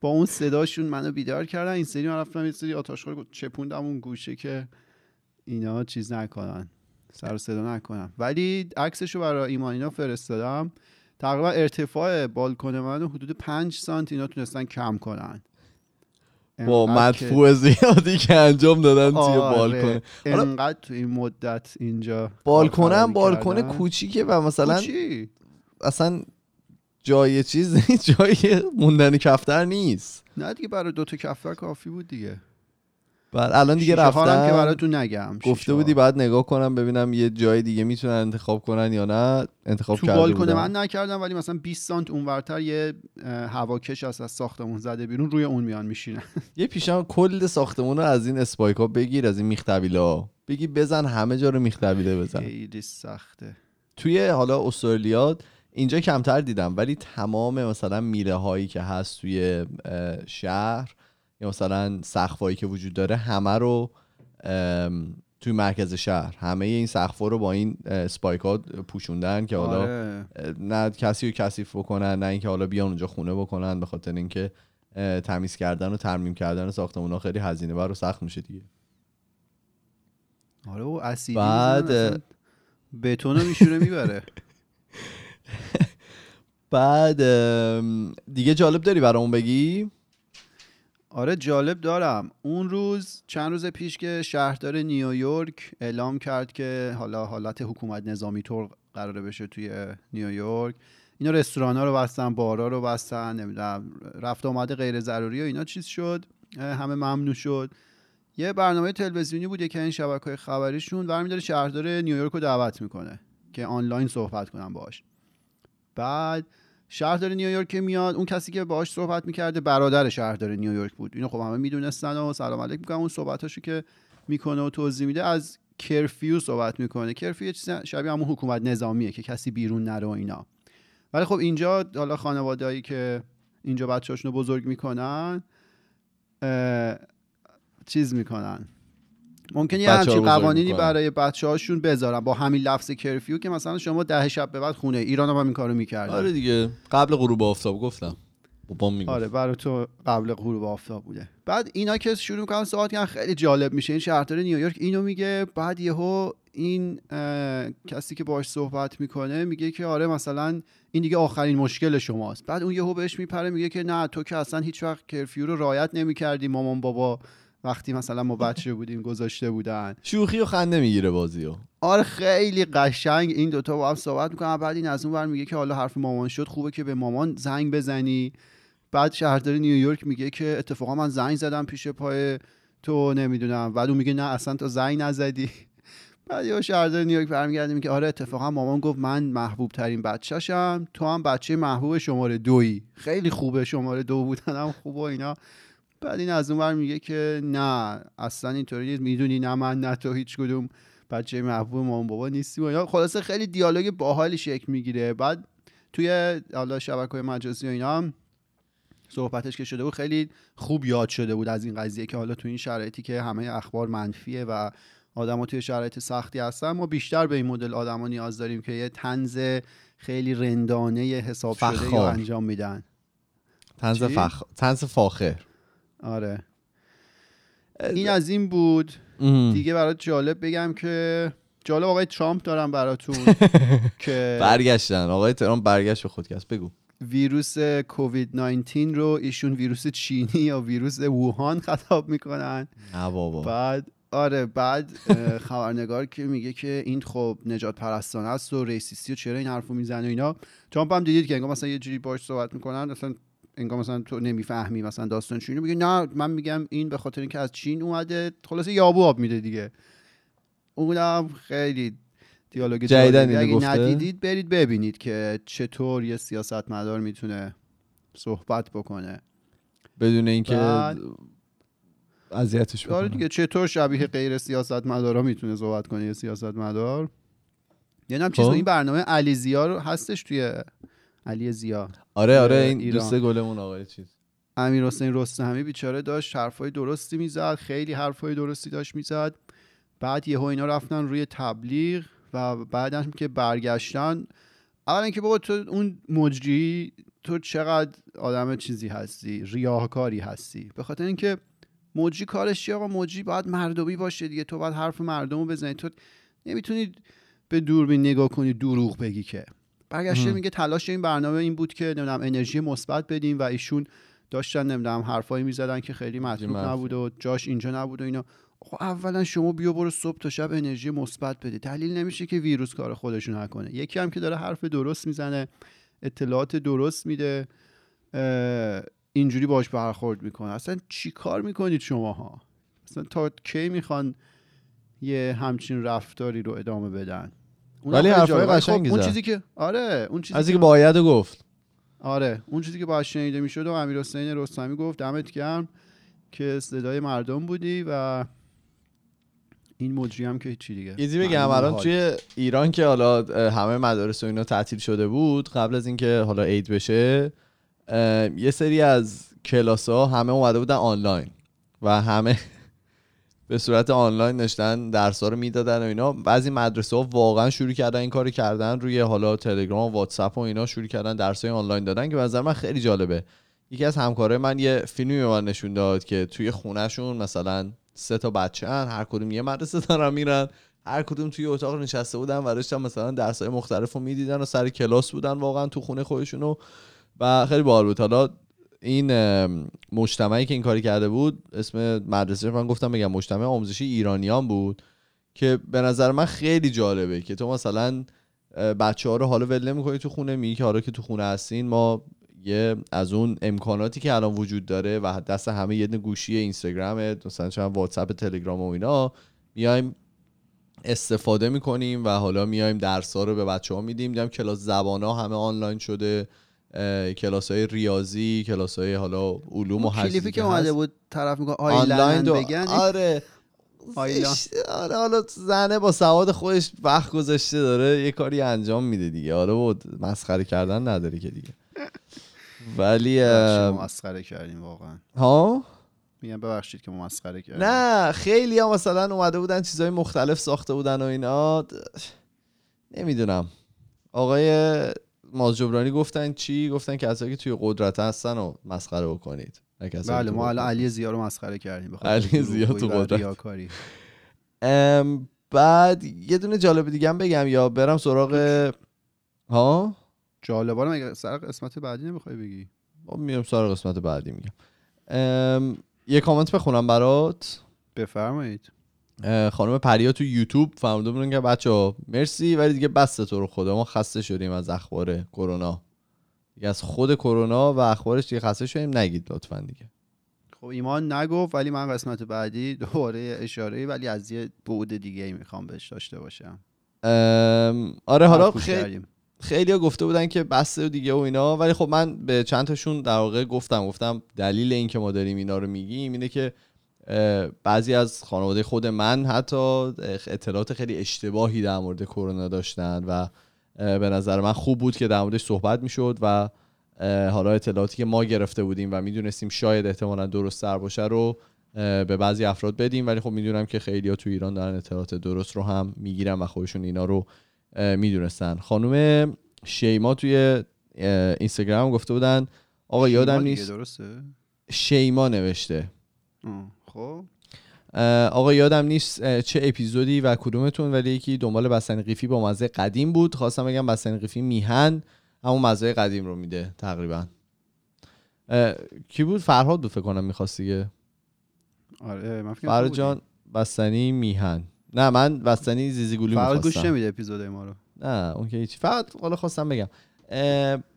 با اون صداشون منو بیدار کردن. این سری من رفتم یه سری آتاشخور چپوندم اون گوشه که اینا چیز نکنن، سر و صدا نکنن. ولی عکسشو برای ایمان اینا فرستادم، تقریبا ارتفاع بالکن منو حدود 5 سانت اینا تونستن کم کنن با مدفوع زیادی که انجام دادن توی بالکن. انقدر تو این مدت اینجا بالکنم بالکن کوچیکه و مثلا کوچی. اصلا جای چیز جای موندن کفتر نیست. نه دیگه برای دوتا کفتر کافی بود دیگه. بر الان دیگه رفتم که براتون نگم گفته بودی بعد نگاه کنم ببینم یه جای دیگه میتونن انتخاب کنن یا نه. انتخاب تو بالکن من نکردم ولی مثلا 20 سانت اونورتر یه هواکش از ساختمون زده بیرون روی اون میان میشینن. یه پیشم کل ساختمون رو از این اسپایکا بگیر، از این میختبیلا بگی بزن، همه جا رو میختبیله بزن. خیلی سخته. توی حالا استرالیا اینجا کمتر دیدم ولی تمام مثلا میله هایی که هست توی شهر یا مثلا سقفایی که وجود داره همه رو توی مرکز شهر همه این سقفا رو با این اسپایک‌ها پوشوندن که حالا نه کسی رو کثیف بکنن نه اینکه حالا بیان اونجا خونه بکنن، به خاطر اینکه تمیز کردن و ترمیم کردن ساختمونا خیلی هزینه بر و سخت میشه دیگه. آره و اسیدی بعد بتون رو میشوره میبره. بعد دیگه جالب داری برامون بگی؟ آره جالب دارم. اون روز چند روز پیش که شهردار نیویورک اعلام کرد که حالا حالت حکومت نظامی طور قراره بشه توی نیویورک، اینا رستورانا رو بستن، بارا رو بستن، نمیدونم رفت آمد غیر ضروری و اینا چیز شد، همه ممنوع شد. یه برنامه تلویزیونی بود که این شبکه‌های خبریشون برمی‌داره شهردار نیویورک رو دعوت میکنه که آنلاین صحبت کنن باهاش. بعد شهردار نیویورک میاد، اون کسی که باهاش صحبت میکرده برادر شهردار نیویورک بود، اینو خب همه میدونستن و سلام علیک میگم. اون صحبتاشو که میکنه و توضیح میده از کرفیو صحبت میکنه. کرفیو یه چیز شبیه همون حکومت نظامیه که کسی بیرون نره و اینا، ولی خب اینجا حالا خانوادهایی که اینجا بچه‌هاشون رو بزرگ میکنن چیز میکنن ممکنه یه همچین قوانینی برای بچه‌هاشون بذارن با همین لفظ کرفیو که مثلا شما 10 شب به بعد خونه. ایران هم این کارو می‌کردن. آره دیگه قبل غروب آفتاب گفتم بابام میگفت. آره برای تو قبل غروب آفتاب بوده. بعد اینا که شروع می‌کنن صحبت کردن خیلی جالب میشه. این شهردار نیویورک اینو میگه، بعد یهو این کسی که باهاش صحبت میکنه میگه که آره مثلا این دیگه آخرین مشکل شماست. بعد اون یهو بهش میپره میگه که نه تو که اصلا هیچ وقت کرفیو رو رعایت نمی‌کردی، مامان بابا وقتی مثلا ما بچه بودیم گذاشته بودن. شوخی و خنده میگیره بازیو. آره خیلی قشنگ این دوتا با هم صحبت میکنن. بعد این از اون ور میگه که حالا حرف مامان شد، خوبه که به مامان زنگ بزنی. بعد شهردار نیویورک میگه که اتفاقا من زنگ زدم پیش پای تو نمیدونم. بعد اون میگه نه اصلا تو زنگ نزدی. بعد یه شهردار نیویورک برمیگرده میگه آره اتفاقا مامان گفت من محبوب ترین بچه‌شم، تو هم بچه محبوب شماره 2ی. خیلی خوبه شماره 2 بودنم خوبه اینا. بعد این از اون ور میگه که نه اصلا اینطوری نیست، میدونی نه من نه تو هیچ کدوم بچه محبوب مامان بابا نیستیم و اینا. خلاصه خیلی دیالوگ باحالی شکل میگیره. بعد توی حالا شبکه‌های مجازی و اینا هم صحبتش که شده بود خیلی خوب یاد شده بود از این قضیه که حالا تو این شرایطی که همه اخبار منفیه و آدما توی شرایط سختی هستن ما بیشتر به این مدل آدما نیاز داریم که یه طنز خیلی رندانه حساب شده رو انجام میدن. طنز فاخر. آره این از این بود دیگه. برات جالب بگم که جالب آقای ترامپ دارم براتون که برگشتن. آقای ترامپ برگشت به خودکست. بگو. ویروس کووید 19 رو ایشون ویروس چینی یا ویروس ووهان خطاب میکنن. نه بابا. بعد آره بعد خبرنگار که میگه که این خب نجات پرستانه است و ریسیستی و چرا این حرفو میزنه اینا. ترامپ هم دیدید که انگار مثلا یه جوری باهاش صحبت میکنن اصلا انگار مثلا تو نمیفهمی مثلا داستان چینی، میگه نه من میگم این به خاطر اینکه از چین اومده. خلاصه یابو آب میده دیگه. اونم خیلی دیالوگ جدیدی. اگه ندیدید برید ببینید که چطور یه سیاستمدار میتونه صحبت بکنه بدون اینکه اذیتش بکنه. آره دیگه چطور شبیه غیر سیاستمدارا میتونه صحبت کنه یه سیاستمدار. یعنی هم چیز این برنامه علی زیا هستش توی علی زیا. آره آره این دوست گلمون آقای چیز امیرحسین رستمی بیچاره داشت حرفای درستی میزد. خیلی حرفای درستی داشت میزد. بعد یهو اینا رفتن روی تبلیغ و بعدش که برگشتن. اولا که بابا تو اون مجری تو چقدر آدم چیزی هستی، ریاکاری هستی، به خاطر اینکه مجری کارش چیه؟ آقا مجری باید مردمی باشه دیگه. تو باید حرف مردمو بزنی. تو نمیتونی به دوربین نگاه کنی دروغ بگی که. برگشته میگه تلاش این برنامه این بود که نمیدونم انرژی مثبت بدیم و ایشون داشتن نمیدونم حرفایی میزدن که خیلی مطلوب نبود و جاش اینجا نبود و اینا. خب اولا شما بیا برو صبح تا شب انرژی مثبت بده، دلیل نمیشه که ویروس کار خودشون نکنه. یکی هم که داره حرف درست میزنه، اطلاعات درست میده، اینجوری باش برخورد میکنه. اصلا چی کار میکنید شماها؟ اصلا تا کی میخوان یه همچین رفتاری رو ادامه بدن؟ ولی حرفای قشنگی زد. اون چیزی که باید گفت. آره، اون چیزی که باید شنیده میشد. و امیرحسین رستمی گفت دمت گرم که صدای مردم بودی و این مجری هم که هیچی دیگه. ایزی بگم الان توی ایران که حالا همه مدارس و اینا تعطیل شده بود، قبل از اینکه حالا عید بشه یه سری از کلاس‌ها همه اومده بودن آنلاین و همه به صورت آنلاین نشدن درس‌ها رو میدادن و اینا. بعضی مدرسه‌ها واقعا شروع کردن این کارو کردن، روی حالا تلگرام و واتساپ و اینا شروع کردن درس‌های آنلاین دادن که به نظر من خیلی جالبه. یکی از همکارای من یه فیلمی به من نشون داد که توی خونه‌شون مثلا 3 تا بچه‌ان، هر کدوم یه مدرسه دارن میرن، هر کدوم توی اتاق نشسته بودن و داشتن مثلا درس‌های مختلفو میدیدن و سر کلاس بودن واقعا تو خونه خودشونو و خیلی باحال بود. حالا این مجتمعی که این کاری کرده بود اسم مدرسه من گفتم بگم مجتمع آموزشی ایرانیان بود که به نظر من خیلی جالبه که تو مثلا بچه‌ها رو حالا ول نمی‌کنی تو خونه، میگی که حالا که تو خونه هستین ما یه از اون امکاناتی که الان وجود داره و دست همه یه دونه گوشی اینستاگرام مثلا چند واتساپ تلگرام و اینا میایم استفاده می‌کنیم و حالا میایم درس‌ها رو به بچه‌ها میدیم. دیدم کلاس زبان‌ها همه آنلاین شده، کلاس‌های ریاضی، کلاس‌های حلا علوم و هستی. کلیپی که اومده بود طرف میگه آیلند بگن. آره آیلند. آره حالا زنه با سواد خودش وقت گذاشته داره یه کاری انجام میده دیگه. حالا بود مسخره کردن نداره که دیگه. ولی ما مسخره کردیم واقعا. ها؟ میگم ببخشید که ما مسخره کردیم. نه خیلی ها مثلا اومده بودن چیزهای مختلف ساخته بودن و اینا. نمیدونم. آقای ماز جبرانی گفتن چی؟ گفتن کسایی که توی قدرت هستن رو مسخره بکنید. بله ما الان علی ضیا رو مسخره کردیم. علی ضیا تو قدرت. بعد یه دونه جالب دیگه هم بگم یا برم سراغ ها؟ جالبا رو مگه سر قسمت بعدی نمیخوای بگی؟ ما میرم سر قسمت بعدی میگم. یه کامنت بخونم برات. بفرمایید. خانم پریا تو یوتیوب فهمیده بودن که بچه‌ها مرسی ولی دیگه بس تو رو خدا ما خسته شدیم از اخبار کرونا. دیگه از خود کرونا و اخبارش دیگه خسته شدیم، نگید لطفاً دیگه. خب ایمان نگفت ولی من قسمت بعدی دوباره اشاره ولی از یه بعد دیگه‌ای میخوام بهش داشته باشم. آره حالا خیلی‌ها گفته بودن که بس دیگه و اینا ولی خب من به چند تاشون در واقع گفتم دلیل اینکه ما داریم اینا رو میگیم اینه که بعضی از خانواده خود من حتی اطلاعات خیلی اشتباهی در مورد کرونا داشتن و به نظر من خوب بود که در موردش صحبت میشد و حالا اطلاعاتی که ما گرفته بودیم و میدونستیم شاید احتمالا درست تر باشه رو به بعضی افراد بدیم. ولی خب میدونم که خیلی ها تو ایران دارن اطلاعات درست رو هم میگیرن و خودشون اینا رو میدونستن. خانم شیما توی اینستاگرام گفته بودن آقا یادم نیست درسته؟ شیما نوشته خب آقا یادم نیست چه اپیزودی و کدومتون ولی یکی دنبال بستنی قیفی با مزه قدیم بود. خواستم بگم بستنی قیفی میهن همون مزه قدیم رو میده تقریبا. کی بود؟ فرهاد بود فکر کنم میخواست دیگه. آره من فکر فرهاد جان بستنی میهن. نه من بستنی زیزیگولی میخواستم. فرهاد گوش نمیده اپیزودای ما رو. نه اون که هیچ. فقط حالا خواستم بگم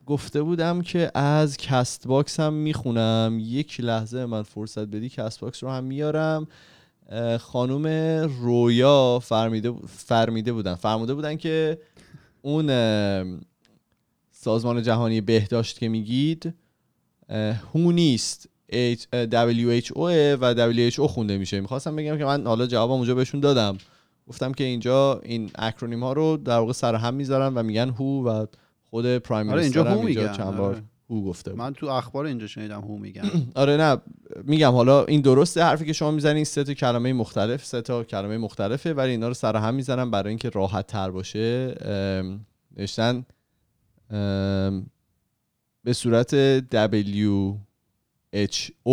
گفته بودم که از کست باکس هم میخونم، یک لحظه من فرصت بدی کست باکس رو هم میارم. خانم رویا فرموده بودن که اون سازمان جهانی بهداشت که میگید هو نیست WHO و WHO خونده میشه. میخواستم بگم که من حالا جوابم اونجا بهشون دادم، گفتم که اینجا این اکرونیم ها رو در واقع سرهم میذارن و میگن هو و خود پرایم مینیستر هم اینجا چند بار هو گفته بود. من تو اخبار اینجا شنیدم هو میگن. آره نه میگم حالا این درسته حرفی که شما میزنین سه تا کلمه مختلفه ولی اینا رو سر هم میزنن برای اینکه راحت تر باشه. نوشتن به صورت WHO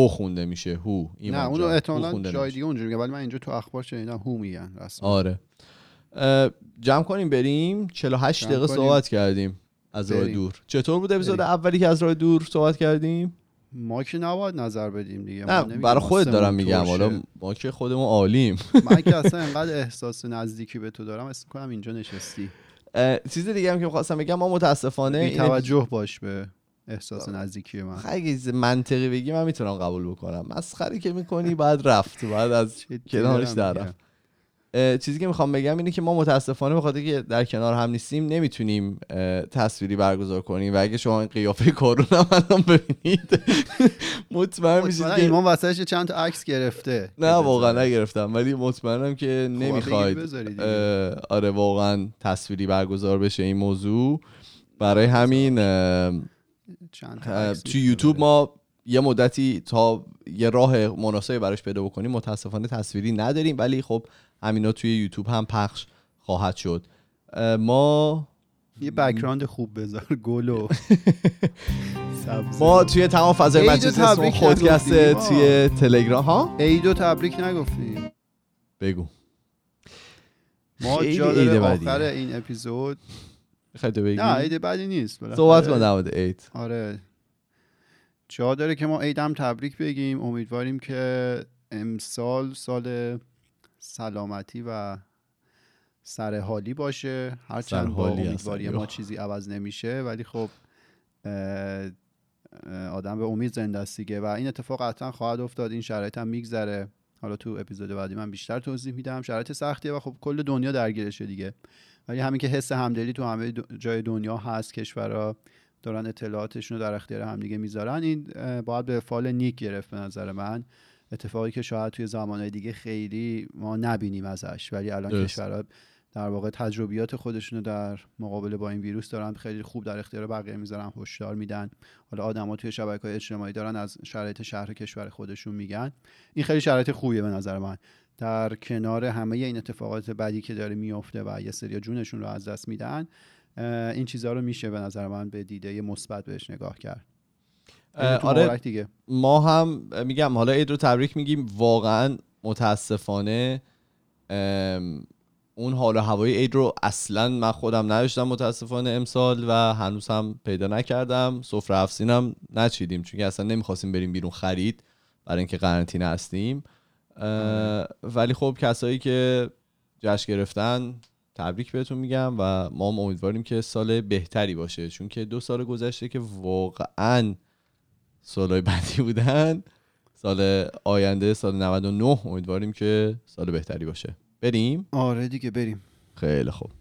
خونده میشه هو. نه اون رو احتمالاً جای دیگه اونجوری میگن ولی من اینجا تو اخبار شنیدم هو میگن رسما. آره جمع کنیم بریم 48 دقیقه صحبت کردیم. از راه دور. چطور بود اپیزود اولی که از راه دور صحبت کردیم؟ ما که نباید نظر بدیم دیگه، نه برای خودت دارم میگم، حالا ما که خودمون عالیم. من که اصلا انقدر احساس نزدیکی به تو دارم اسم کنم اینجا نشستی. چیز دیگه هم که می‌خواستم بگم، ما متاسفانه توجه باش به احساس نزدیکی من. خیلی منطقی بگی من میتونم قبول بکنم، مسخره که میکنی بعد رفت، بعد از کنارش در رفت. چیزی که میخوام بگم اینه که ما متاسفانه بخاطر که در کنار هم نیستیم نمیتونیم تصویری برگزار کنیم و اگه شما این قیافه کرونا الان ببینید مطمئن میشید که ایمان واسهش چند تا عکس گرفته. نه واقعا نگرفتم، ولی مطمئنم که نمیخواید آره واقعا تصویری برگزار بشه این موضوع. برای همین تو یوتیوب ما یه مدتی تا یه راه مناسبی براش پیدا بکنیم متاسفانه تصویری نداریم، ولی خب همینا توی یوتیوب هم پخش خواهد شد. ما یه بک‌گراند خوب بذار گلو ما توی تمام فضای مجازی پادکست توی تلگرام ها عیدو تبریک نگفتیم. بگو ما جاده آخر این اپیزود می‌خواید بگی؟ نه عید بعدی نیست، صحبت کن در مورد عید. آره جا داره که ما عید هم تبریک بگیم. امیدواریم که امسال سال سلامتی و سرحالی باشه، هرچند با امیدواری ما چیزی عوض نمیشه، ولی خب آدم به امید زنده است دیگه و این اتفاق قطعا خواهد افتاد، این شرایط هم میگذره. حالا تو اپیزود بعدی من بیشتر توضیح میدم. شرایط سختیه و خب کل دنیا درگیرشه دیگه، ولی همین که حس همدلی تو همه جای دنیا هست، کشورها دارن اطلاعاتشون رو در اختیار هم دیگه میذارن، این باید به فال نیک گرفت به نظر من. اتفاقی که شاید توی زمانهای دیگه خیلی ما نبینیم ازش، ولی الان کشورها در واقع تجربیات خودشون رو در مقابله با این ویروس دارن خیلی خوب در اختیار بقیه میذارن، هشدار میدن. حالا آدما توی شبکه‌های اجتماعی دارن از شرایط شهر کشور خودشون میگن. این خیلی شرایط خوبیه به نظر من، در کنار همه این اتفاقات بعدی که داره میفته و یه سری جونشون رو از دست میدن، این چیزا رو میشه به نظر من به دیده مثبت بهش نگاه کرد. آره دیگه. ما هم میگم حالا عید رو تبریک میگیم، واقعا متاسفانه اون حال و هوای عید رو اصلا من خودم نداشتم متاسفانه امسال و هنوز هم پیدا نکردم. سفره افسینم نچیدیم چون اصلا نمیخواستیم بریم بیرون خرید برای اینکه قرنطینه هستیم. ولی خب کسایی که جشن گرفتن تبریک بهتون میگم و ما هم امیدواریم که سال بهتری باشه، چون که 2 سال گذشته که واقعا سالای بدی بودن. سال آینده سال 99 امیدواریم که سال بهتری باشه. بریم؟ آره دیگه بریم. خیلی خوب،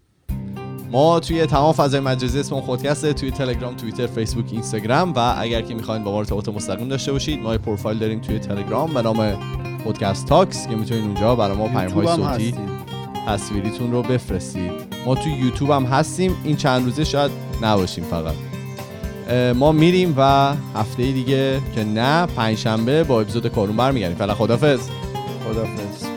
ما توی تمام فضای مجازی اسمون خودکسته، توی تلگرام، توییتر، فیسبوک، اینستاگرام و اگر که میخواین با ما ارتباط مستقیم داشته باشید ما پروفایل داریم توی تلگرام به نام خودکست تاکس که میتونید اونجا برای ما پیام‌های صوتی تصویریتون رو بفرستید. ما تو یوتیوب هم هستیم، این چند روزه شاید نباشیم فقط. ما میریم و هفته دیگه که نه پنجشنبه با اپیزود کارون برمیگردیم. فعلا خدافظ. خدافظ.